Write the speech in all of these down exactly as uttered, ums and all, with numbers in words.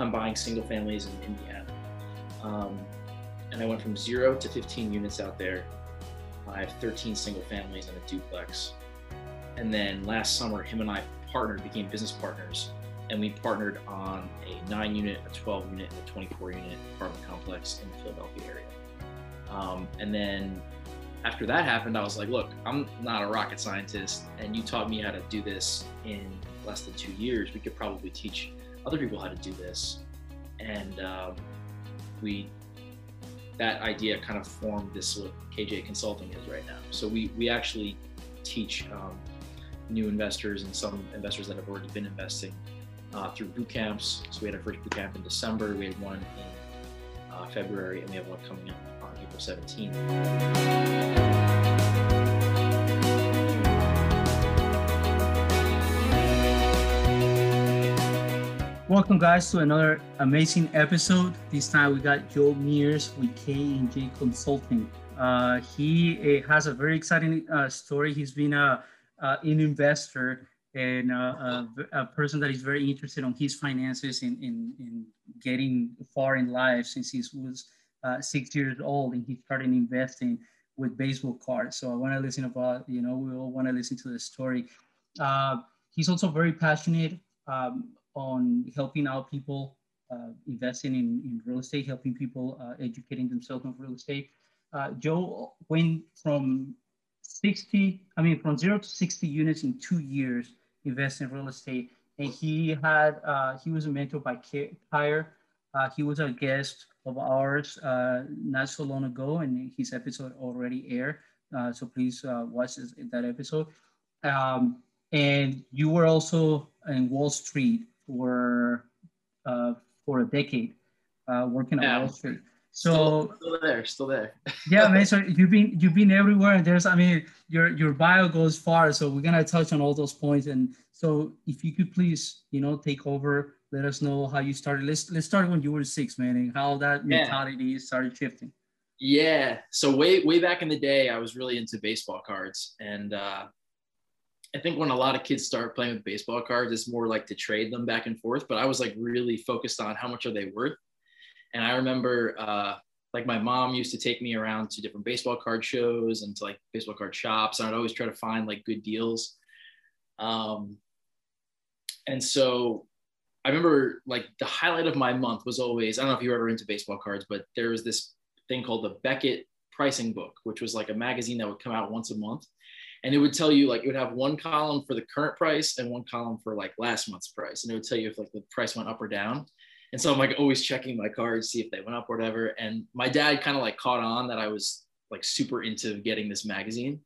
on buying single families in Indiana. Um, and I went from zero to fifteen units out there. I have thirteen single families and a duplex. And then last summer, him and I partnered, became business partners, and we partnered on a nine unit, a twelve unit, and a twenty-four unit apartment complex in the Philadelphia area. Um, and then after that happened, I was like, look, I'm not a rocket scientist, and you taught me how to do this in less than two years. We could probably teach other people how to do this. And um, we, that idea kind of formed this, what K J Consulting is right now. So we, we actually teach um, new investors and some investors that have already been investing uh, through boot camps. So we had our first boot camp in December, we had one in uh, February, and we have one coming up on April seventeenth. Welcome, guys, to another amazing episode. This time we got Joe Mears with K J Consulting. Uh, he uh, has a very exciting uh, story. He's been a, uh, an investor and uh, a, a person that is very interested in his finances and in, in, in getting far in life since he was uh, six years old, and he started investing with baseball cards. So I want to listen about, you know, we all want to listen to the story. Uh, he's also very passionate Um, on helping out people, uh, investing in, in real estate, helping people, uh, educating themselves on real estate. Uh, Joe went from sixty, I mean, from zero to sixty units in two years, investing in real estate. And he had, uh, he was a mentor by K R. Uh, he was a guest of ours uh, not so long ago, and his episode already aired. Uh, so please uh, watch this, that episode. Um, and you were also in Wall Street for uh, for a decade, uh, working on yeah. Wall Street. So still, still there, still there. Yeah, man. So you've been you've been everywhere, and there's, I mean, your your bio goes far. So we're gonna touch on all those points. And so if you could please, you know, take over. Let us know how you started. Let's let's start when you were six, man, and how that yeah. mentality started shifting. Yeah. So way way back in the day, I was really into baseball cards, and uh, I think when a lot of kids start playing with baseball cards, it's more like to trade them back and forth. But I was like really focused on how much are they worth. And I remember uh, like my mom used to take me around to different baseball card shows and to like baseball card shops. And I'd always try to find like good deals. Um, and so I remember like the highlight of my month was always, I don't know if you were ever into baseball cards, but there was this thing called the Beckett pricing book, which was like a magazine that would come out once a month. And it would tell you, like, it would have one column for the current price and one column for like last month's price. And it would tell you if like the price went up or down. And so I'm like always checking my cards, see if they went up or whatever. And my dad kind of like caught on that I was like super into getting this magazine.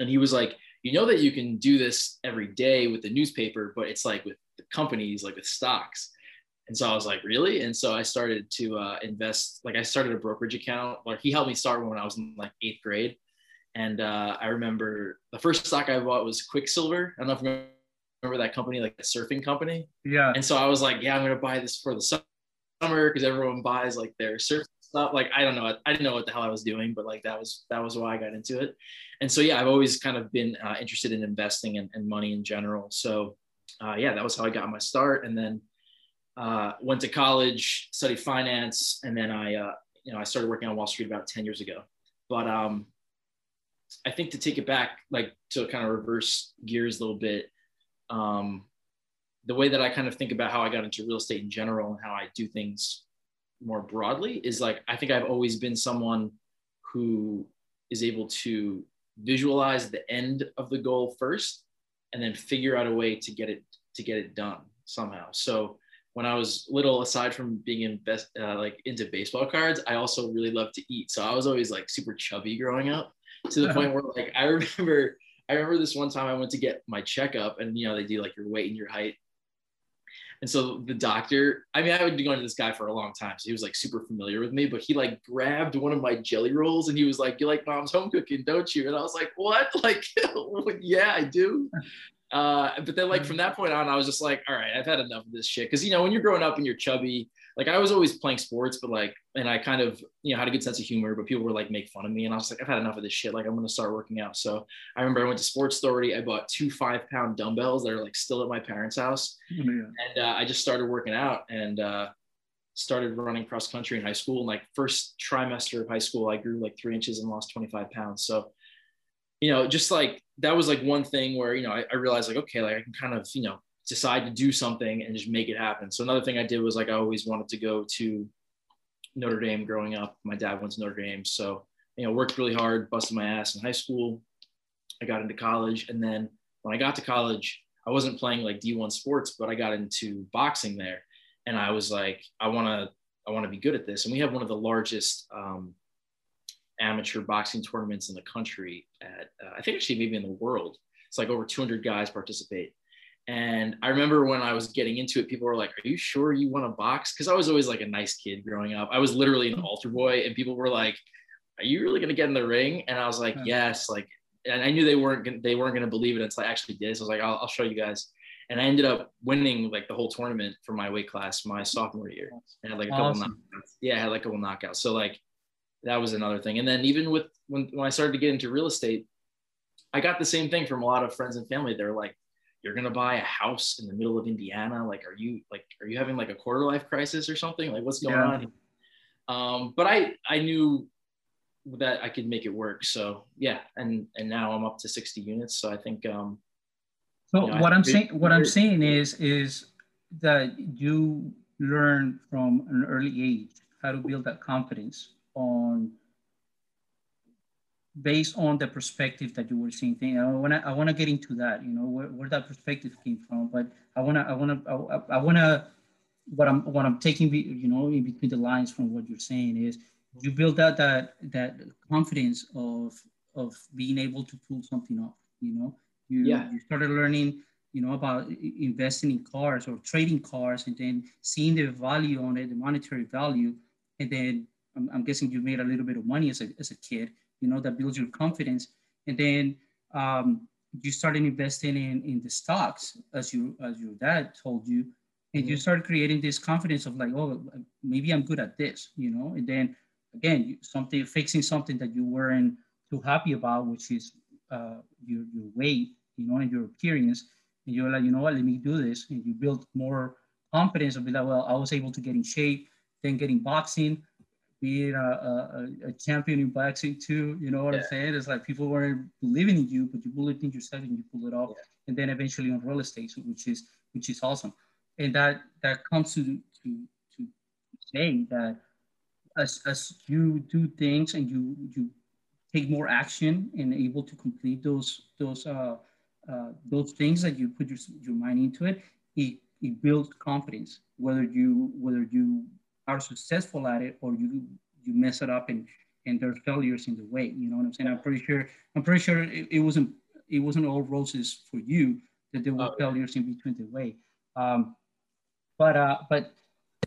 And he was like, you know that you can do this every day with the newspaper, but it's like with the companies, like with stocks. And so I was like, really? And so I started to uh, invest, like I started a brokerage account. Like he helped me start one when I was in like eighth grade. And uh, I remember the first stock I bought was Quicksilver. I don't know if you remember that company, like the surfing company. Yeah. And so I was like, yeah, I'm going to buy this for the summer because everyone buys like their surf stuff. Like, I don't know. I, I didn't know what the hell I was doing, but like that was that was why I got into it. And so, yeah, I've always kind of been uh, interested in investing and, and money in general. So, uh, yeah, that was how I got my start. And then uh, went to college, studied finance. And then I, uh, you know, I started working on Wall Street about ten years ago. But, um, I think to take it back, like to kind of reverse gears a little bit, um, the way that I kind of think about how I got into real estate in general and how I do things more broadly is like, I think I've always been someone who is able to visualize the end of the goal first and then figure out a way to get it, to get it done somehow. So when I was little, aside from being invest, uh, like into baseball cards, I also really loved to eat. So I was always like super chubby growing up. To the point where like, I remember, I remember this one time I went to get my checkup and, you know, they do like your weight and your height. And so the doctor, I mean, I would be going to this guy for a long time. So he was like super familiar with me, but he like grabbed one of my jelly rolls and he was like, you like mom's home cooking, don't you? And I was like, what? Like, yeah, I do. Uh, but then like from that point on, I was just like, all right, I've had enough of this shit. Cause you know, when you're growing up and you're chubby, like I was always playing sports, but like, and I kind of, you know, had a good sense of humor, but people were like, make fun of me. And I was like, I've had enough of this shit. Like I'm going to start working out. So I remember I went to Sports Authority. I bought two five pound dumbbells that are like still at my parents' house. Oh, man. And uh, I just started working out and, uh, started running cross country in high school. And like first trimester of high school, I grew like three inches and lost twenty-five pounds. So, you know, just like, that was like one thing where, you know, I, I realized like, okay, like I can kind of, you know, decide to do something and just make it happen. So another thing I did was like, I always wanted to go to Notre Dame growing up. My dad went to Notre Dame. So, you know, worked really hard, busted my ass in high school. I got into college. And then when I got to college, I wasn't playing like D one sports, but I got into boxing there. And I was like, I want to, I want to be good at this. And we have one of the largest, um, amateur boxing tournaments in the country at uh, I think actually maybe in the world. It's like over two hundred guys participate. And I remember when I was getting into it, people were like, are you sure you want to box? Because I was always like a nice kid growing up. I was literally an altar boy, and people were like, are you really going to get in the ring? And I was like, yes. Like, and I knew they weren't gonna, they weren't going to believe it until I actually did. So I was like, I'll, I'll show you guys. And I ended up winning like the whole tournament for my weight class my sophomore year. And I had like a awesome. couple knockouts. Yeah, I had like a couple knockouts. So like that was another thing. And then even with when, when I started to get into real estate, I got the same thing from a lot of friends and family. They're like, you're going to buy a house in the middle of Indiana. Like, are you like, are you having like a quarter life crisis or something? Like what's going yeah. on? Um, but I, I knew that I could make it work. So yeah. And, and now I'm up to sixty units. So I think, um, so you know, what I'm saying, what I'm saying is, is that you learn from an early age how to build that confidence on based on the perspective that you were seeing things. I want to I want to get into that, you know, where, where that perspective came from. But I want to I want to I, I want to what I'm what I'm taking, you know, in between the lines from what you're saying is you build out that that confidence of of being able to pull something off. You know, you yeah. you started learning, you know, about investing in cars or trading cars, and then seeing the value on it, the monetary value, and then I'm guessing you made a little bit of money as a, as a kid, you know, that builds your confidence. And then um, you started investing in, in the stocks as you, as your dad told you, and mm-hmm. you started creating this confidence of like, oh, maybe I'm good at this, you know? And then again, something, fixing something that you weren't too happy about, which is uh, your, your weight, you know, and your appearance. And you're like, you know what, let me do this. And you build more confidence of be like, well, I was able to get in shape, then getting boxing, being a, a, a champion in boxing too, you know what yeah. I'm saying? It's like people weren't believing in you, but you believed in yourself and you pull it off. Yeah. And then eventually on real estate, which is which is awesome. And that that comes to to, to saying that as, as you do things and you you take more action and able to complete those those uh, uh, those things that you put your your mind into it, it it builds confidence. Whether you whether you are successful at it or you you mess it up and and there's failures in the way, you know what I'm saying? I'm pretty sure I'm pretty sure it, it wasn't it wasn't all roses for you, that there were oh, failures in between the way. Um, but uh, but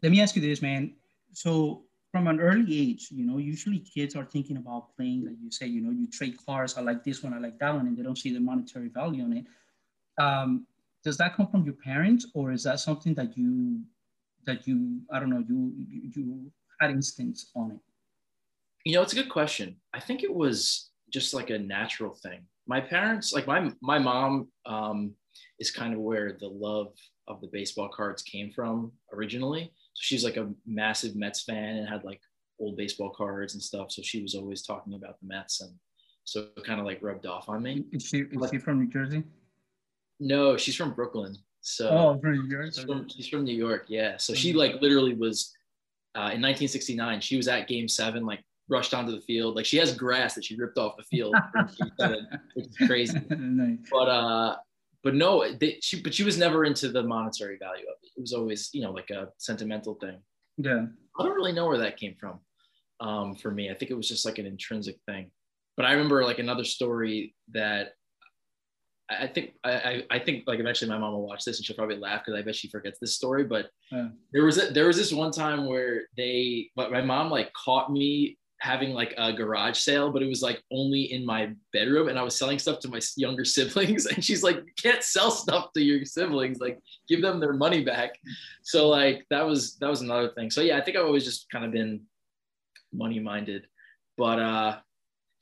let me ask you this, man. So from an early age, you know, usually kids are thinking about playing, like you say, you know, you trade cars. I like this one, I like that one, and they don't see the monetary value on it. Um, does that come from your parents, or is that something that you that you, I don't know, you, you you had instincts on it? You know, it's a good question. I think it was just like a natural thing. My parents, like my my mom um, is kind of where the love of the baseball cards came from originally. So she's like a massive Mets fan and had like old baseball cards and stuff. So she was always talking about the Mets, and so it kind of like rubbed off on me. Is she, is like, she from New Jersey? No, she's from Brooklyn. So oh, from New York. She's, from, she's from New York, yeah. So she like literally was uh, in nineteen sixty-nine. She was at Game Seven, like rushed onto the field. Like she has grass that she ripped off the field, which is crazy. Nice. But uh, but no, they, she but she was never into the monetary value of it. It was always, you know, like a sentimental thing. Yeah, I don't really know where that came from. Um, for me, I think it was just like an intrinsic thing. But I remember like another story that. I think I, I think like eventually my mom will watch this and she'll probably laugh because I bet she forgets this story. But yeah. there was a, there was this one time where they, but my mom like caught me having like a garage sale, but it was like only in my bedroom, and I was selling stuff to my younger siblings, and she's like, you can't sell stuff to your siblings, like give them their money back. So like that was that was another thing. So yeah, I think I've always just kind of been money minded. But uh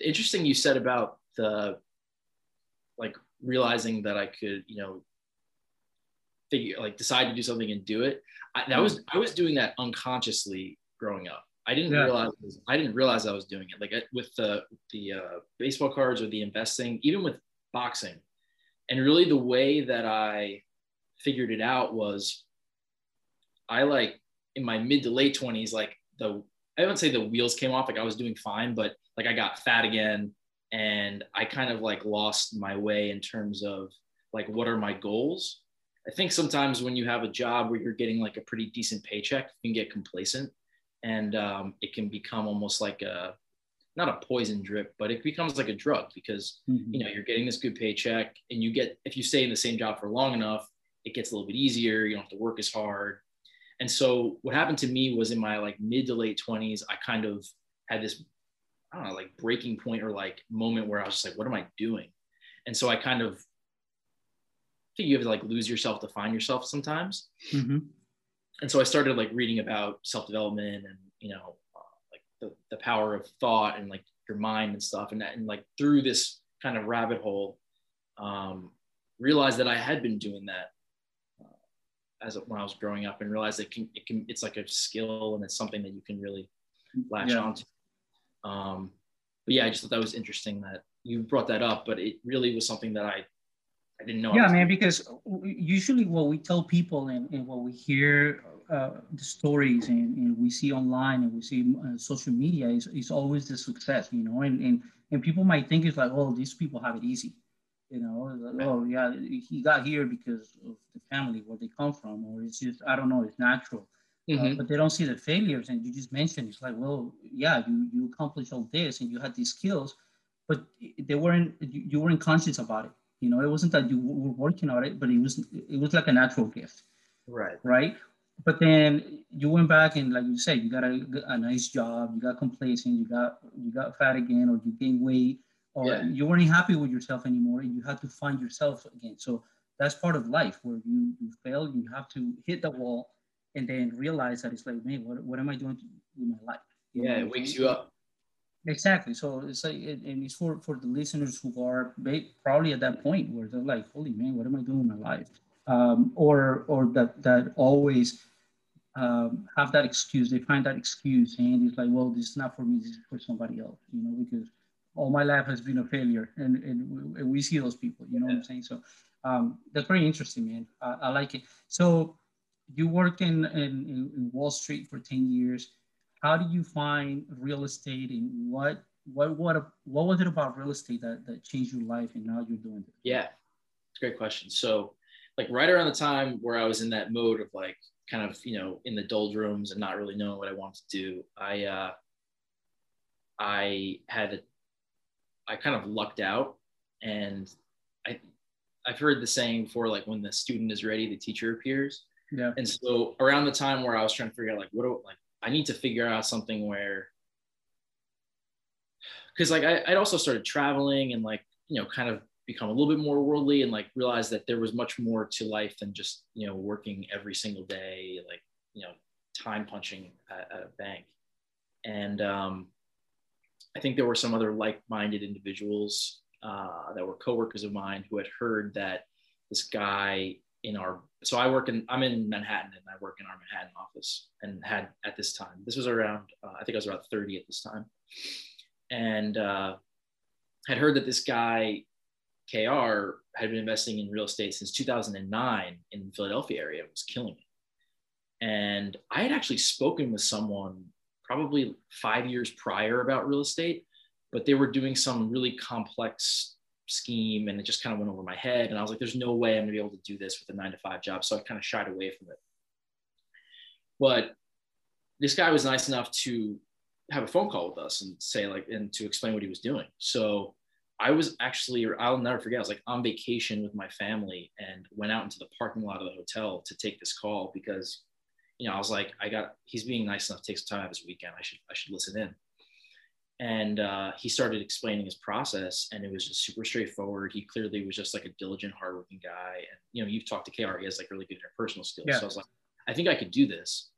interesting you said about the like realizing that I could, you know, figure like decide to do something and do it. I, that was I was doing that unconsciously growing up. I didn't yeah. realize I didn't realize I was doing it. Like I, with the the uh, baseball cards or the investing, even with boxing, and really the way that I figured it out was, I like in my mid to late twenties, like the I wouldn't say the wheels came off. Like I was doing fine, but like I got fat again, and I kind of like lost my way in terms of like what are my goals. I think sometimes when you have a job where you're getting like a pretty decent paycheck, you can get complacent. And um, it can become almost like a, not a poison drip, but it becomes like a drug, because, mm-hmm. you know, you're getting this good paycheck, and you get, if you stay in the same job for long enough, it gets a little bit easier. You don't have to work as hard. And so what happened to me was in my like mid to late twenties, I kind of had this, I don't know, like breaking point or like moment where I was just like, what am I doing? And so I kind of I think you have to like lose yourself to find yourself sometimes. Mm-hmm. And so I started like reading about self-development and, you know, uh, like the, the power of thought and like your mind and stuff. And that, and like through this kind of rabbit hole, um, realized that I had been doing that uh, as when I was growing up, and realized it can, it can, it's like a skill, and it's something that you can really latch yeah. onto. Um, but yeah, I just thought that was interesting that you brought that up, but it really was something that I, I didn't know. Yeah, man, because usually what we tell people and, and what we hear uh, the stories and, and we see online and we see uh, social media is, is always the success, you know, and, and, and people might think it's like, oh, these people have it easy, you know, like, right. oh, yeah, he got here because of the family, where they come from, or it's just, I don't know, it's natural, mm-hmm. uh, but they don't see the failures. And you just mentioned, it's like, well, yeah, you, you accomplished all this and you had these skills, but they weren't, you weren't conscious about it. You know, it wasn't that you were working on it, but it was it was like a natural gift, right? Right. But then you went back and, like you said, you got a, a nice job, you got complacent, you got you got fat again, or you gained weight, or yeah. you weren't happy with yourself anymore, and you had to find yourself again. So that's part of life, where you you fail, you have to hit the wall, and then realize that it's like, man, what what am I doing with my life? You yeah, know? It wakes you up. Exactly. So it's like, and it's for, for the listeners who are probably at that point where they're like, holy man, what am I doing in my life? Um, or or that, that always um, have that excuse. They find that excuse, and it's like, well, this is not for me, this is for somebody else, you know, because all my life has been a failure. And, and, and we see those people, you know yeah. what I'm saying? So um, that's very interesting, man. I, I like it. So you worked in, in, in Wall Street for ten years. How do you find real estate, and what what what what was it about real estate that, that changed your life, and now you're doing it? Yeah, it's a great question. So like right around the time where I was in that mode of like kind of, you know, in the doldrums and not really knowing what I wanted to do, I uh, I had a, I kind of lucked out, and I I've heard the saying before, like when the student is ready, the teacher appears. Yeah. And so around the time where I was trying to figure out like what do like I need to figure out something where, cause like I, I'd also started traveling and like, you know, kind of become a little bit more worldly, and like realized that there was much more to life than just, you know, working every single day, like, you know, time punching at, at a bank. And um, I think there were some other like-minded individuals uh, that were coworkers of mine who had heard that this guy in our, so I work in, I'm in Manhattan, and I work in our Manhattan office, and had at this time, this was around, uh, I think I was about thirty at this time. And uh, had heard that this guy, K R, had been investing in real estate since two thousand nine in the Philadelphia area, was killing it. And I had actually spoken with someone probably five years prior about real estate, but they were doing some really complex scheme, and it just kind of went over my head, and I was like, there's no way I'm gonna be able to do this with a nine to five job. So I kind of shied away from it. But this guy was nice enough to have a phone call with us and say like, and to explain what he was doing. So I was actually, I'll never forget, I was like on vacation with my family, and went out into the parking lot of the hotel to take this call, because, you know, I was like, I got, he's being nice enough to take some time out of his weekend. I should, I should listen in. And uh, he started explaining his process, and it was just super straightforward. He clearly was just like a diligent, hardworking guy. And, you know, you've talked to K R, he has like really good interpersonal skills. Yeah. So I was like, I think I could do this.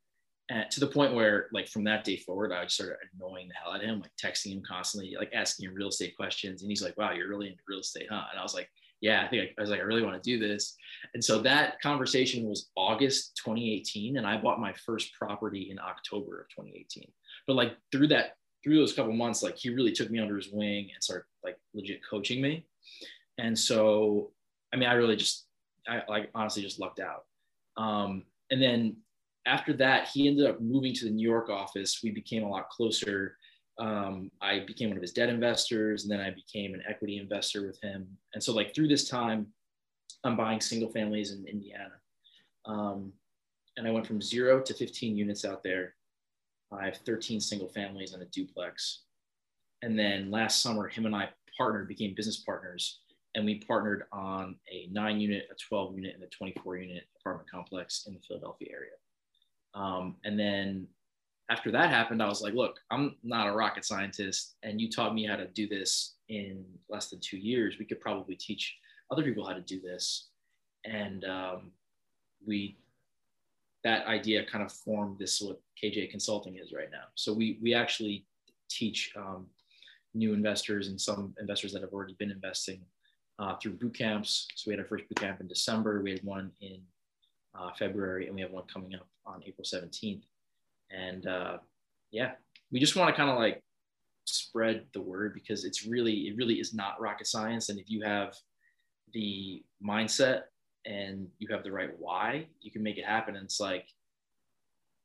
And to the point where, like, from that day forward, I just started annoying the hell out of him, like texting him constantly, like asking him real estate questions. And he's like, wow, you're really into real estate, huh? And I was like, yeah, I think I, I was like, I really want to do this. And so that conversation was August twenty eighteen. And I bought my first property in October of twenty eighteen. But like through that, through those couple months, like he really took me under his wing and started like legit coaching me. And so, I mean, I really just, I like honestly just lucked out. Um, and then after that, he ended up moving to the New York office. We became a lot closer. Um, I became one of his debt investors, and then I became an equity investor with him. And so like through this time, I'm buying single families in Indiana. Um, and I went from zero to fifteen units out there. I have thirteen single families and a duplex. And then last summer, him and I partnered, became business partners, and we partnered on a nine unit, a twelve unit, and a twenty-four unit apartment complex in the Philadelphia area. Um, and then after that happened, I was like, look, I'm not a rocket scientist, and you taught me how to do this in less than two years. We could probably teach other people how to do this. And um, we... that idea kind of formed this, what K J Consulting is right now. So we we actually teach um, new investors and some investors that have already been investing uh, through boot camps. So we had our first boot camp in December, we had one in uh, February, and we have one coming up on April seventeenth. And uh, yeah, we just want to kind of like spread the word, because it's really, it really is not rocket science. And if you have the mindset and you have the right why, you can make it happen. And it's like,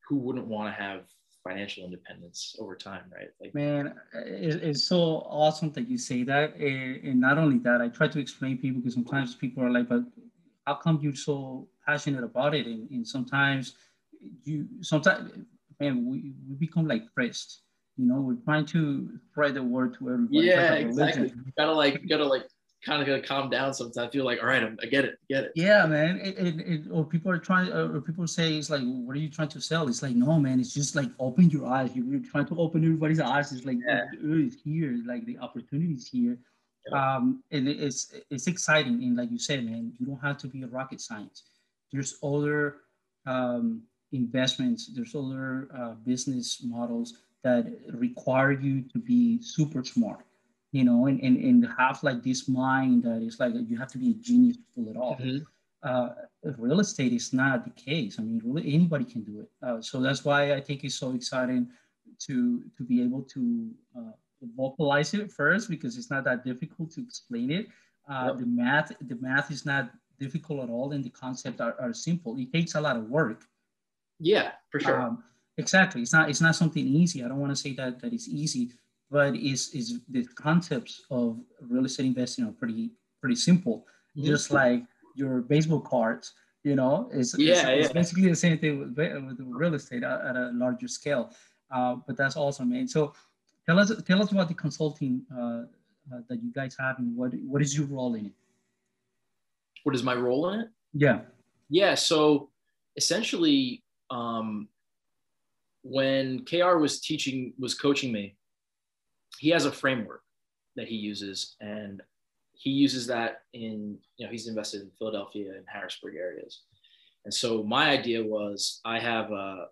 who wouldn't want to have financial independence over time, right? Like, man, it, it's so awesome that you say that. And, and not only that, I try to explain people, because sometimes people are like, but how come you're so passionate about it? And, and sometimes you, sometimes, man, we, we become like pressed, you know, we're trying to spread the word to everybody. Yeah, like exactly. You gotta like, you gotta like, kind of gonna calm down sometimes. I feel like, all right, I get it, get it. Yeah, man. It, it, it, or people are trying, or people say, it's like, what are you trying to sell? It's like, no, man, it's just like, open your eyes. You're trying to open everybody's eyes. It's like, yeah. It's here, like the opportunity's here. Yeah. Um, and it, it's it's exciting. And like you said, man, you don't have to be a rocket science. There's other um, investments, there's other uh, business models that require you to be super smart. You know, and, and, and have like this mind that is like, you have to be a genius to pull it off. Mm-hmm. Uh, real estate is not the case. I mean, really anybody can do it. Uh, so that's why I think it's so exciting to, to be able to uh, vocalize it first, because it's not that difficult to explain it. Uh, yep. The math, the math is not difficult at all. And the concepts are, are simple. It takes a lot of work. Yeah, for sure. Um, exactly. It's not, it's not something easy. I don't want to say that, that it's easy. But is is the concepts of real estate investing are pretty pretty simple, mm-hmm. Just like your baseball cards, you know. It's, yeah, it's, yeah. It's basically the same thing with, with real estate at a larger scale. Uh, but that's awesome, man. So tell us tell us about the consulting uh, uh, that you guys have, and what what is your role in it? What is my role in it? Yeah, yeah. So essentially, um, when K R was teaching was coaching me, he has a framework that he uses, and he uses that in, you know, he's invested in Philadelphia and Harrisburg areas. And so my idea was, I have a,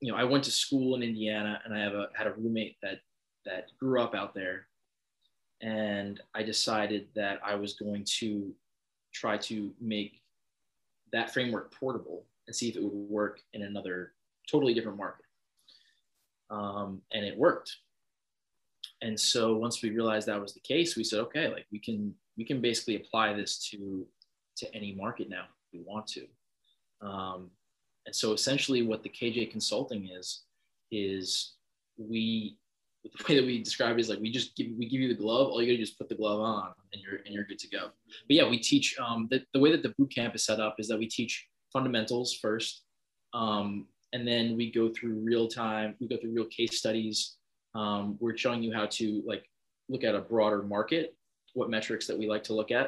you know, I went to school in Indiana, and I have a, had a roommate that, that grew up out there. And I decided that I was going to try to make that framework portable and see if it would work in another totally different market. Um, and it worked. And so once we realized that was the case, we said, okay, like we can, we can basically apply this to, to any market now if we want to. Um, and so essentially what the K J Consulting is, is we, the way that we describe it is like, we just give, we give you the glove, all you gotta do is put the glove on, and you're, and you're good to go. But yeah, we teach, um, the, the way that the boot camp is set up is that we teach fundamentals first. Um, and then we go through real time, we go through real case studies. Um, we're showing you how to like look at a broader market, what metrics that we like to look at,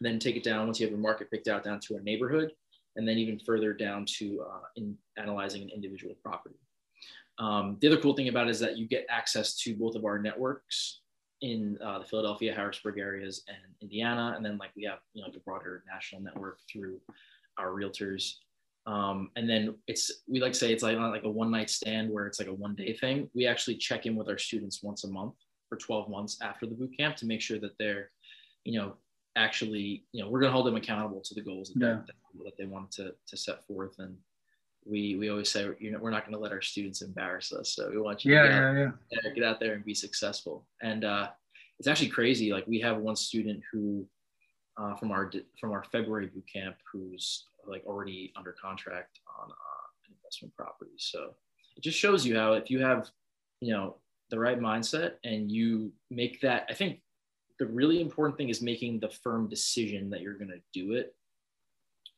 and then take it down once you have a market picked out down to a neighborhood, and then even further down to uh, in analyzing an individual property. Um, the other cool thing about it is that you get access to both of our networks in uh, the Philadelphia, Harrisburg areas and Indiana. And then like we have, you know, the broader national network through our realtors. Um, and then it's, we like to say it's like, not like a one night stand where it's like a one day thing. We actually check in with our students once a month for twelve months after the boot camp to make sure that they're, you know, actually, you know, we're going to hold them accountable to the goals that, yeah. they, that they wanted to, to set forth. And we, we always say, you know, we're not going to let our students embarrass us. So we want you yeah, to get, yeah, out, yeah. There, get out there and be successful. And, uh, it's actually crazy. Like we have one student who, uh, from our, from our February boot camp, who's like already under contract on uh, an investment property. So it just shows you how, if you have, you know, the right mindset and you make that, I think the really important thing is making the firm decision that you're going to do it.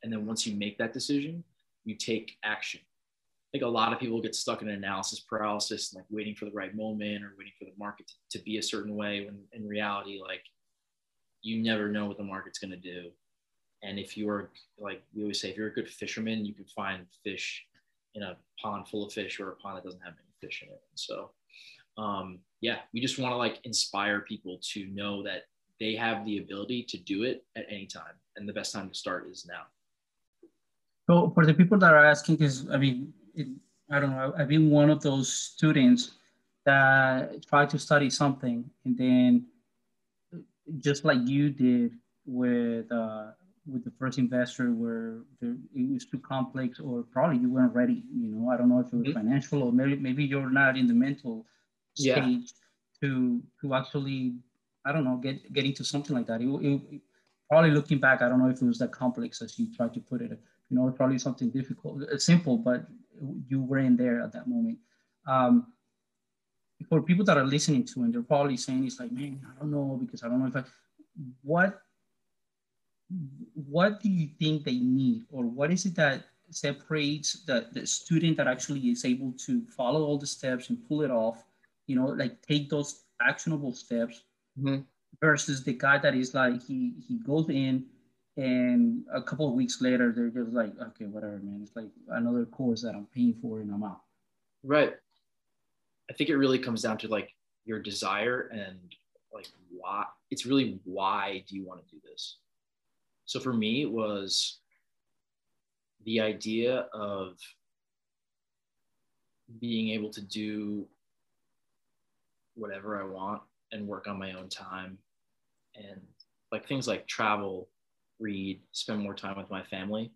And then once you make that decision, you take action. I think a lot of people get stuck in analysis paralysis, like waiting for the right moment or waiting for the market to, to be a certain way. When in reality, like you never know what the market's going to do. And if you're, like we always say, if you're a good fisherman, you can find fish in a pond full of fish or a pond that doesn't have any fish in it. And so, um, yeah, we just want to like inspire people to know that they have the ability to do it at any time. And the best time to start is now. So for the people that are asking, because I mean, it, I don't know, I've been one of those students that tried to study something and then just like you did with, uh, with the first investor where there, it was too complex or probably you weren't ready, you know, I don't know if it was mm-hmm. financial or maybe maybe you're not in the mental stage yeah. to to actually, I don't know, get, get into something like that. It, it, probably looking back, I don't know if it was that complex as you tried to put it, you know, probably something difficult, simple, but you weren't there at that moment. Um, for people that are listening to and they're probably saying, it's like, man, I don't know, because I don't know if I, what, what do you think they need, or what is it that separates the, the student that actually is able to follow all the steps and pull it off, you know, like take those actionable steps mm-hmm. versus the guy that is like, he, he goes in and a couple of weeks later, they're just like, okay, whatever, man, it's like another course that I'm paying for and I'm out. Right. I think it really comes down to like your desire and like why, it's really why do you want to do this? So for me, it was the idea of being able to do whatever I want and work on my own time, and like things like travel, read, spend more time with my family.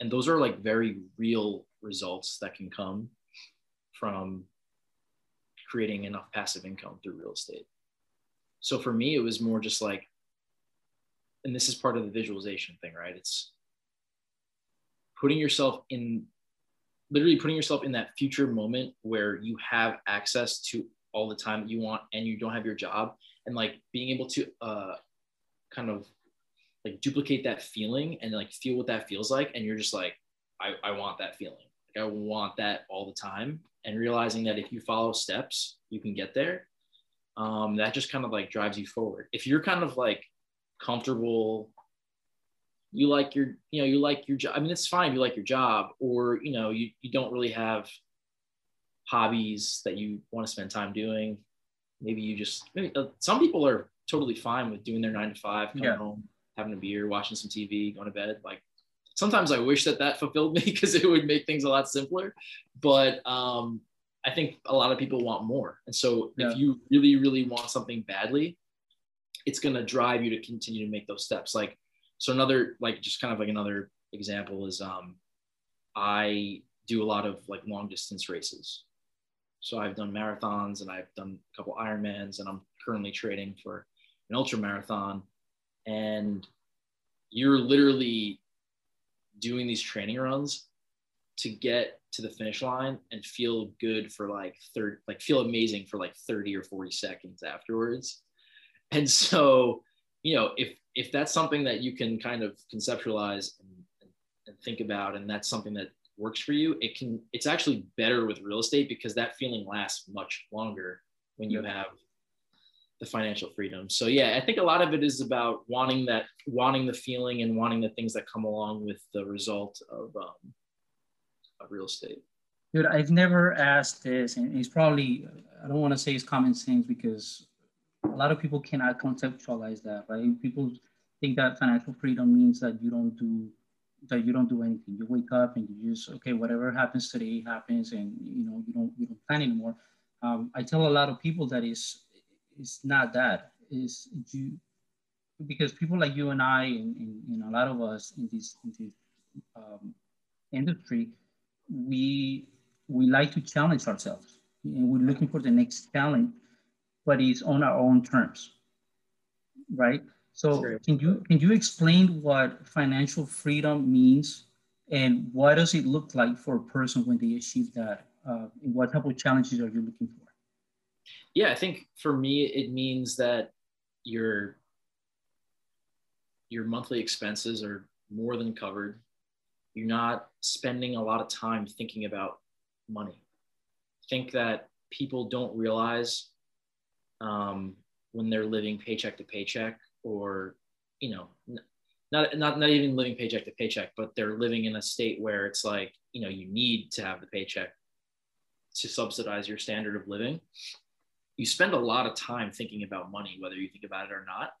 And those are like very real results that can come from creating enough passive income through real estate. So for me, it was more just like, and this is part of the visualization thing, right? It's putting yourself in, literally putting yourself in that future moment where you have access to all the time that you want and you don't have your job, and like being able to uh, kind of like duplicate that feeling and like feel what that feels like. And you're just like, I, I want that feeling. Like I want that all the time. And realizing that if you follow steps, you can get there. Um, that just kind of like drives you forward. If you're kind of like, comfortable, you like your, you know, you like your job. I mean, it's fine if you like your job, or, you know, you, you don't really have hobbies that you want to spend time doing. Maybe you just, maybe, uh, some people are totally fine with doing their nine to five, coming yeah. home, having a beer, watching some T V, going to bed. Like sometimes I wish that that fulfilled me because it would make things a lot simpler. But um, I think a lot of people want more. And so yeah. if you really, really want something badly, it's going to drive you to continue to make those steps. Like, so another, like just kind of like another example is um, I do a lot of like long distance races. So I've done marathons and I've done a couple Ironmans, and I'm currently training for an ultra marathon. And you're literally doing these training runs to get to the finish line and feel good for like third, like feel amazing for like thirty or forty seconds afterwards. And so, you know, if if that's something that you can kind of conceptualize and, and think about, and that's something that works for you, it can, it's actually better with real estate because that feeling lasts much longer when you have the financial freedom. So yeah, I think a lot of it is about wanting that, wanting the feeling and wanting the things that come along with the result of, um, of real estate. Dude, I've never asked this, and it's probably, I don't want to say it's common sense because a lot of people cannot conceptualize that, right? People think that financial freedom means that you don't do, that you don't do anything. You wake up and you just, okay, whatever happens today happens, and you know, you don't, you don't plan anymore. Um, I tell a lot of people that it's, it's not that. It's you, because people like you and I, and, and, and a lot of us in this, in this um, industry, we, we like to challenge ourselves, and we're looking for the next challenge, but it's on our own terms, right? So sure. can you can you explain what financial freedom means, and what does it look like for a person when they achieve that? Uh, and what type of challenges are you looking for? Yeah, I think for me, it means that your, your monthly expenses are more than covered. You're not spending a lot of time thinking about money. I think that people don't realize um, when they're living paycheck to paycheck, or, you know, not, not, not even living paycheck to paycheck, but they're living in a state where it's like, you know, you need to have the paycheck to subsidize your standard of living. You spend a lot of time thinking about money, whether you think about it or not.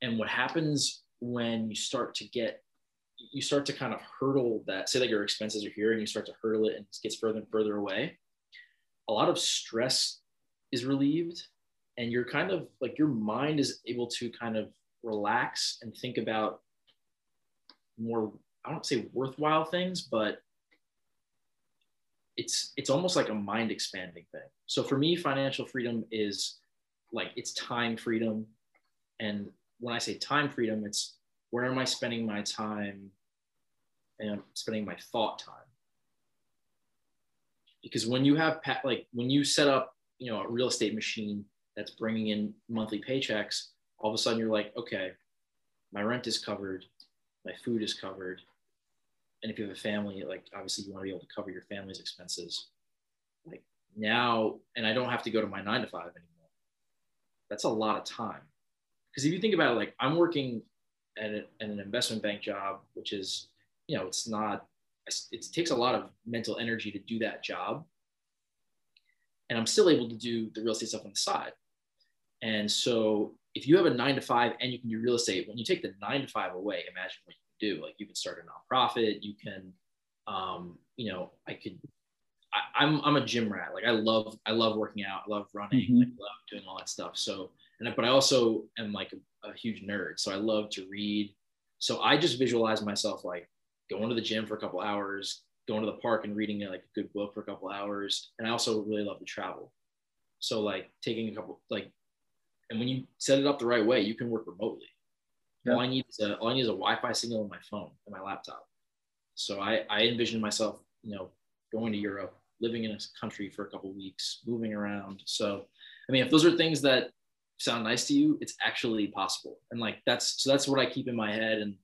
And what happens when you start to get, you start to kind of hurdle that, say that your expenses are here and you start to hurdle it and it gets further and further away, a lot of stress is relieved, and you're kind of like, your mind is able to kind of relax and think about more, I don't say worthwhile things, but it's, it's almost like a mind expanding thing. So for me, financial freedom is like, it's time freedom. And when I say time freedom, it's, where am I spending my time, and I'm spending my thought time? Because when you have, like, when you set up, you know, a real estate machine that's bringing in monthly paychecks, all of a sudden you're like, okay, my rent is covered, my food is covered. And if you have a family, like, obviously you want to be able to cover your family's expenses. Like now, and I don't have to go to my nine to five anymore. That's a lot of time. Because if you think about it, like, I'm working at, a, at an investment bank job, which is, you know, it's not, it takes a lot of mental energy to do that job. And I'm still able to do the real estate stuff on the side. And so if you have a nine to five and you can do real estate, when you take the nine to five away, imagine what you can do. Like, you can start a nonprofit. You can, um, you know, I could, I, I'm, I'm a gym rat. Like, I love, I love working out. I love running. Mm-hmm. I love doing all that stuff. So, and, but I also am like a, a huge nerd. So I love to read. So I just visualize myself like going to the gym for a couple hours, going to the park and reading like a good book for a couple hours. And I also really love to travel. So like taking a couple, like, and when you set it up the right way, you can work remotely. Yeah. All I need is a, all I need is a Wi-Fi signal on my phone and my laptop. So I, I envisioned myself, you know, going to Europe, living in a country for a couple of weeks, moving around. So, I mean, if those are things that sound nice to you, it's actually possible. And like, that's, so that's what I keep in my head. And,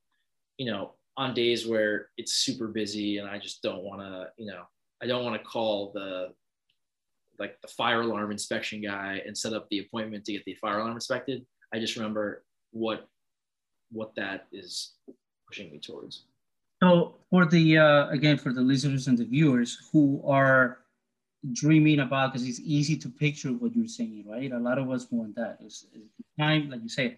you know, on days where it's super busy and I just don't want to, you know, I don't want to call the, like the fire alarm inspection guy and set up the appointment to get the fire alarm inspected. I just remember what, what that is pushing me towards. So for the, uh, again, for the listeners and the viewers who are dreaming about, because it's easy to picture what you're saying, right? A lot of us want that. It's, it's the time, like you said,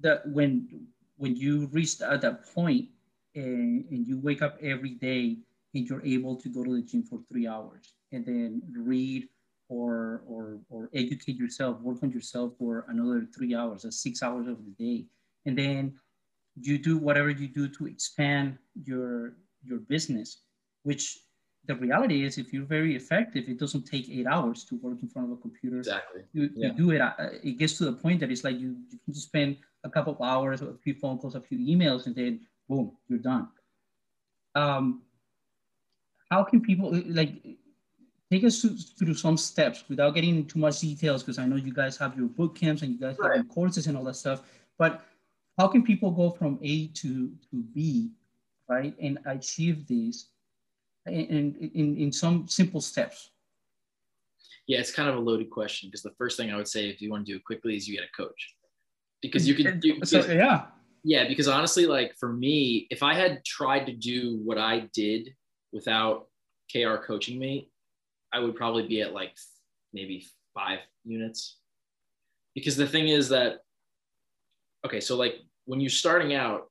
that when, when you reach at that point and, and you wake up every day and you're able to go to the gym for three hours and then read or, or, or educate yourself, work on yourself for another three hours, that's six hours of the day. And then you do whatever you do to expand your, your business, which the reality is if you're very effective, it doesn't take eight hours to work in front of a computer. Exactly. You, yeah. you do it, it gets to the point that it's like you, you can just spend a couple of hours, a few phone calls, a few emails, and then boom, you're done. Um, how can people, like, take us through some steps without getting into too much details, because I know you guys have your boot camps and you guys right. have your courses and all that stuff, but how can people go from A to, to B, right, and achieve these in, in, in some simple steps? Yeah, it's kind of a loaded question, because the first thing I would say, if you want to do it quickly, is you get a coach. Because you could do, so, yeah. Yeah. Because honestly, like for me, if I had tried to do what I did without K R coaching me, I would probably be at like maybe five units. Because the thing is that, okay, so like when you're starting out,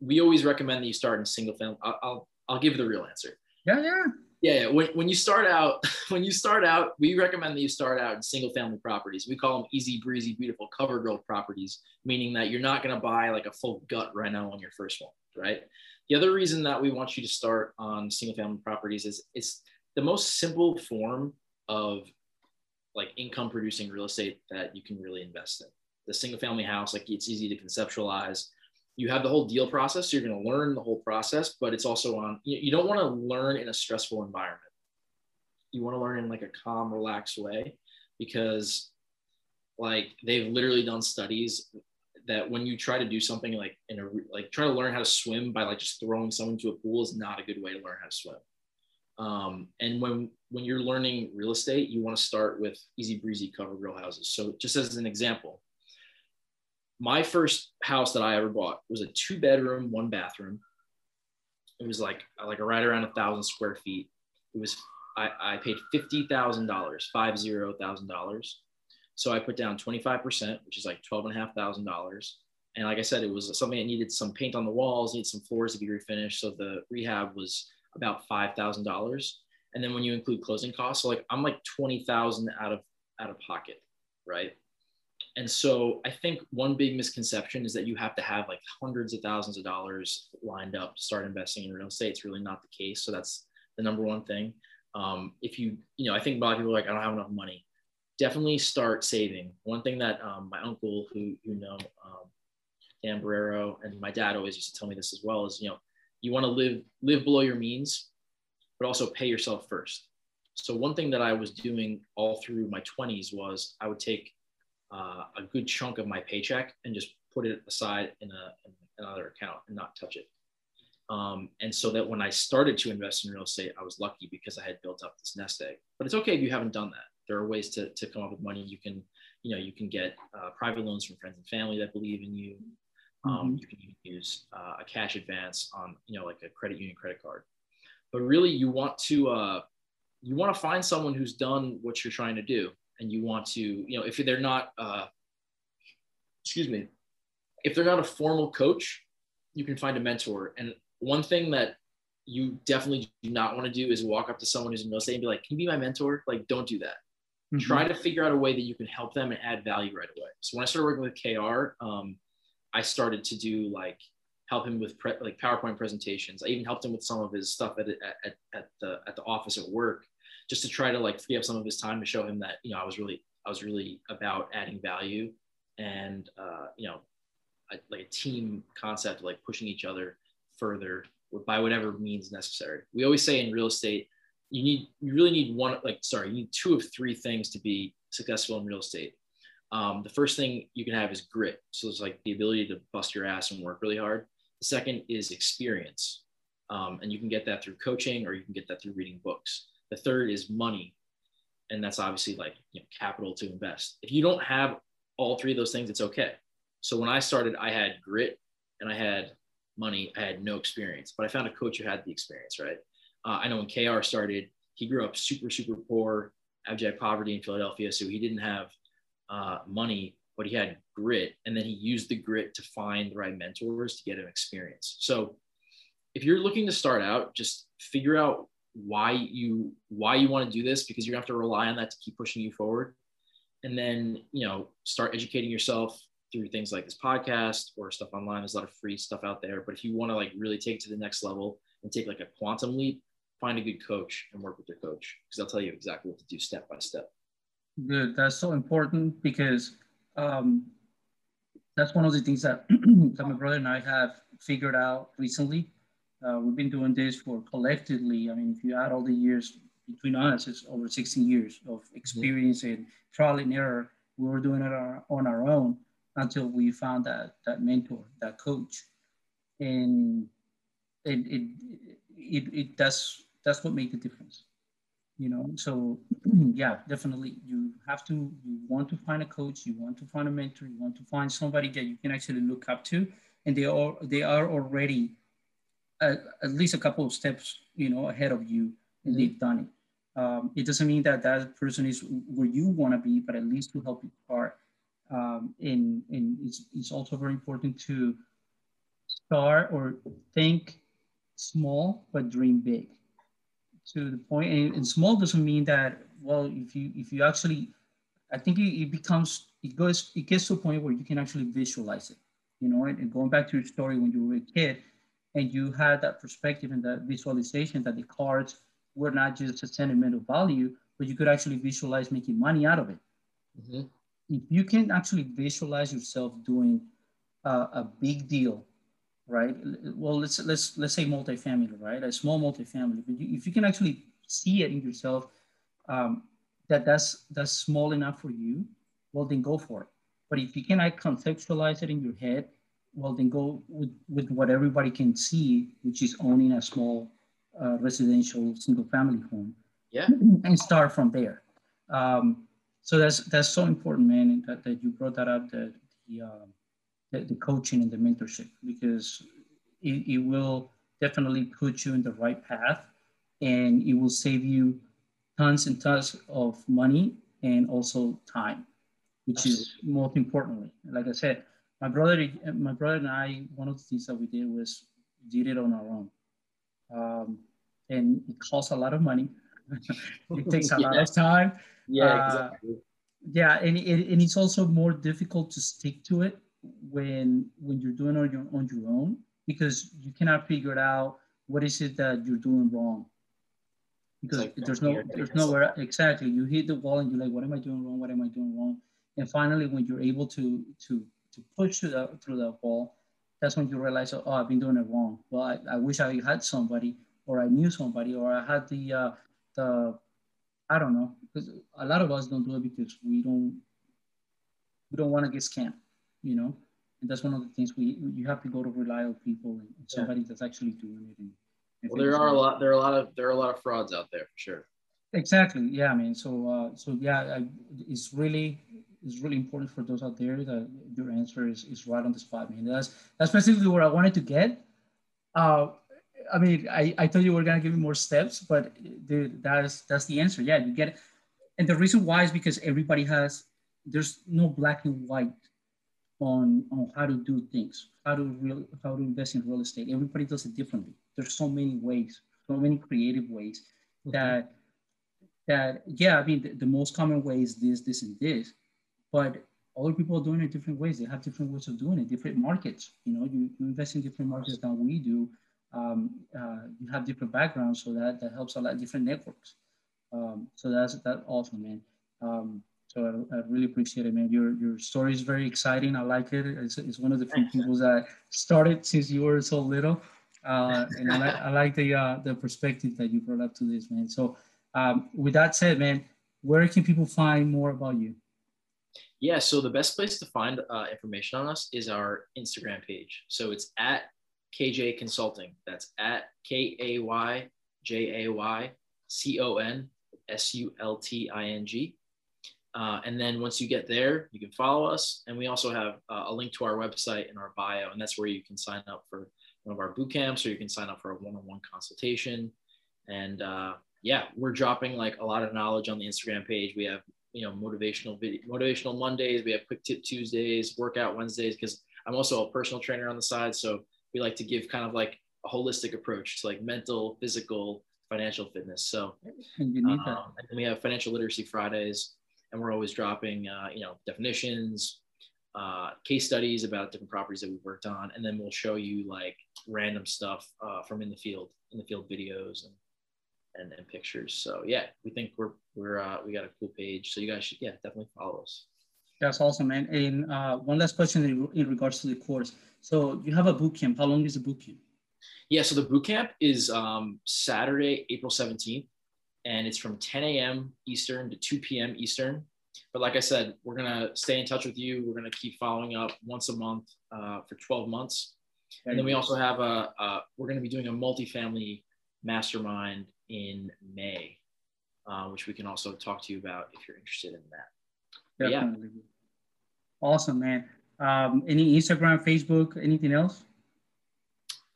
we always recommend that you start in single family. I'll, I'll, I'll give the real answer. Yeah, yeah. Yeah, when, when you start out, when you start out, we recommend that you start out in single family properties. We call them easy breezy, beautiful cover girl properties, meaning that you're not going to buy like a full gut right now on your first one, right? The other reason that we want you to start on single family properties is it's the most simple form of like income producing real estate that you can really invest in. The single family house, like it's easy to conceptualize. You have the whole deal process, so you're going to learn the whole process, but it's also on, you don't want to learn in a stressful environment. You want to learn in like a calm, relaxed way, because like they've literally done studies that when you try to do something like in a, like trying to learn how to swim by like just throwing someone into a pool is not a good way to learn how to swim. Um, and when, when you're learning real estate, you want to start with easy breezy cover girl houses. So just as an example, my first house that I ever bought was a two bedroom, one bathroom. It was like, like a right around a thousand square feet. It was, I, I paid fifty thousand dollars, five zero thousand dollars. So I put down twenty-five percent, which is like twelve and a half thousand dollars. And like I said, it was something that needed some paint on the walls, needed some floors to be refinished. So the rehab was about five thousand dollars. And then when you include closing costs, so like I'm like twenty thousand out of, out of pocket, right? And so I think one big misconception is that you have to have like hundreds of thousands of dollars lined up to start investing in real estate. It's really not the case. So that's the number one thing. Um, if you, you know, I think a lot of people are like, I don't have enough money. Definitely start saving. One thing that um, my uncle, who you know, um, Dan Barrero, and my dad always used to tell me this as well is, you know, you want to live live below your means, but also pay yourself first. So one thing that I was doing all through my twenties was I would take Uh, a good chunk of my paycheck and just put it aside in, a, in another account and not touch it. Um, and so that when I started to invest in real estate, I was lucky because I had built up this nest egg. But it's okay if you haven't done that. There are ways to, to come up with money. You can, you know, you can get uh, private loans from friends and family that believe in you. Um, mm-hmm. You can use uh, a cash advance on, you know, like a credit union credit card. But really, you want to uh, you want to find someone who's done what you're trying to do. And you want to, you know, if they're not, uh, excuse me, if they're not a formal coach, you can find a mentor. And one thing that you definitely do not want to do is walk up to someone who's in real estate and be like, can you be my mentor? Like, don't do that. Mm-hmm. Try to figure out a way that you can help them and add value right away. So when I started working with K R, um, I started to do like, help him with pre like PowerPoint presentations. I even helped him with some of his stuff at, at, at, the, at the office at work, just to try to like free up some of his time to show him that, you know, I was really, I was really about adding value and, uh, you know, a, like a team concept, like pushing each other further by whatever means necessary. We always say in real estate, you need, you really need one, like, sorry, you need two of three things to be successful in real estate. Um, the first thing you can have is grit. So it's like the ability to bust your ass and work really hard. The second is experience. Um, and you can get that through coaching or you can get that through reading books. The third is money. And that's obviously like, you know, capital to invest. If you don't have all three of those things, it's okay. So when I started, I had grit and I had money. I had no experience, but I found a coach who had the experience, right? Uh, I know when K R started, he grew up super, super poor, abject poverty in Philadelphia. So he didn't have uh, money, but he had grit. And then he used the grit to find the right mentors to get him experience. So if you're looking to start out, just figure out why you why you want to do this, because you're gonna have to rely on that to keep pushing you forward. And then, you know, start educating yourself through things like this podcast or stuff online. There's a lot of free stuff out there, but if you want to like really take it to the next level and take like a quantum leap, find a good coach and work with your coach, because I'll tell you exactly what to do step by step. Good. That's so important, because um that's one of the things that, that my brother and I have figured out recently. Uh, we've been doing this for collectively, I mean, if you add all the years between us, it's over sixteen years of experience and trial and error. We were doing it on our own until we found that that mentor, that coach. And it, it, it, it that's, that's what made the difference, you know? So yeah, definitely you have to, you want to find a coach, you want to find a mentor, you want to find somebody that you can actually look up to, and they are, they are already, Uh, at least a couple of steps, you know, ahead of you and they've done it. Um, it doesn't mean that that person is where you want to be, but at least to help you start. Um, and and it's, it's also very important to start or think small, but dream big. To the point, and, and small doesn't mean that, well, if you if you actually, I think it, it becomes, it goes, it gets to a point where you can actually visualize it, you know, and, and going back to your story when you were a kid, and you had that perspective and that visualization that the cards were not just a sentimental value, but you could actually visualize making money out of it. Mm-hmm. If you can actually visualize yourself doing uh, a big deal, right? Well, let's let's let's say multifamily, right? A small multifamily. But you, if you can actually see it in yourself, um, that that's that's small enough for you, well, then go for it. But if you cannot contextualize it in your head, well, then go with, with what everybody can see, which is owning a small uh, residential single-family home. Yeah, and start from there. Um, so that's that's so important, man, that, that you brought that up, that the, uh, the the coaching and the mentorship, because it, it will definitely put you in the right path, and it will save you tons and tons of money and also time, which is most importantly. Like I said, my brother, my brother and I, one of the things that we did was did it on our own. Um, and it costs a lot of money. It takes a yeah. lot of time. Yeah, uh, exactly. Yeah, and, it, and it's also more difficult to stick to it when when you're doing it on your, on your own, because you cannot figure it out what is it that you're doing wrong. Because like there's no, there's nowhere, exactly. You hit the wall and you're like, what am I doing wrong? What am I doing wrong? And finally, when you're able to, to, to push through that, through that wall, that's when you realize, oh, I've been doing it wrong. Well, I, I wish I had somebody, or I knew somebody, or I had the, uh, the, I don't know, because a lot of us don't do it because we don't, we don't want to get scammed, you know? And that's one of the things we, you have to go to reliable people and somebody yeah. that's actually doing it. And, and well, there are a lot, there are a lot of, there are a lot of frauds out there, for sure. Exactly. Yeah. I mean, so, uh, so yeah, I, it's really, it's really important for those out there that your answer is, is right on the spot, man. That's, that's basically where I wanted to get. Uh, I mean, I, I thought you were going to give me more steps, but dude, that's, that's the answer. Yeah, you get it. And the reason why is because everybody has, there's no black and white on, on how to do things, how to real, how to invest in real estate. Everybody does it differently. There's so many ways, so many creative ways okay. that, that, yeah, I mean, the, the most common way is this, this, and this. But other people are doing it different ways. They have different ways of doing it, different markets. You know, you, you invest in different markets than we do. Um, uh, you have different backgrounds, so that, that helps a lot, different networks. Um, so that's that's awesome, man. Um, so I, I really appreciate it, man. Your your story is very exciting. I like it. It's, it's one of the few people that started since you were so little. Uh, and I, I like the, uh, the perspective that you brought up to this, man. So um, with that said, man, where can people find more about you? Yeah, so the best place to find uh, information on us is our Instagram page. So it's at K J Consulting. That's at K A Y J A Y C O N S U L T I N G. Uh, and then once you get there, you can follow us. And we also have uh, a link to our website in our bio. And that's where you can sign up for one of our boot camps, or you can sign up for a one-on-one consultation. And uh, yeah, we're dropping like a lot of knowledge on the Instagram page. We have you know, motivational video, motivational Mondays. We have quick tip Tuesdays, workout Wednesdays, because I'm also a personal trainer on the side. So we like to give kind of like a holistic approach to like mental, physical, financial fitness. So you need that. Um, and we have financial literacy Fridays, and we're always dropping, uh, you know, definitions, uh, case studies about different properties that we've worked on. And then we'll show you like random stuff uh, from in the field, in the field videos and And, and pictures. So yeah, we think we're we're uh, we got a cool page. So you guys should yeah definitely follow us. That's awesome, man. And uh, one last question in, in regards to the course. So you have a boot camp. How long is the boot camp? Yeah, so the boot camp is um, Saturday, April seventeenth, and it's from ten a m Eastern to two p m Eastern. But like I said, we're gonna stay in touch with you. We're gonna keep following up once a month uh, for twelve months, and then we also have a uh, we're gonna be doing a multifamily mastermind in May, uh, which we can also talk to you about if you're interested in that. Definitely. Yeah. Awesome, man. Um, any Instagram, Facebook, anything else?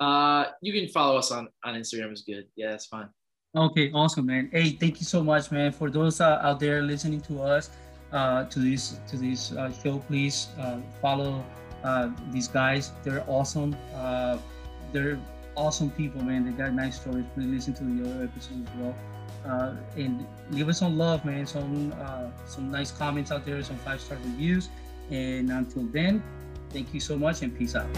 Uh, you can follow us on, on Instagram is good. Yeah, that's fine. Okay, awesome, man. Hey, thank you so much, man. For those uh, out there listening to us, uh, to this to this uh, show, please uh, follow uh, these guys. They're awesome. Uh, they're awesome people, man. They got nice stories. Please listen to the other episodes as well, uh, and leave us some love, man. Some uh, some nice comments out there, some five star reviews. And until then, thank you so much, and peace out.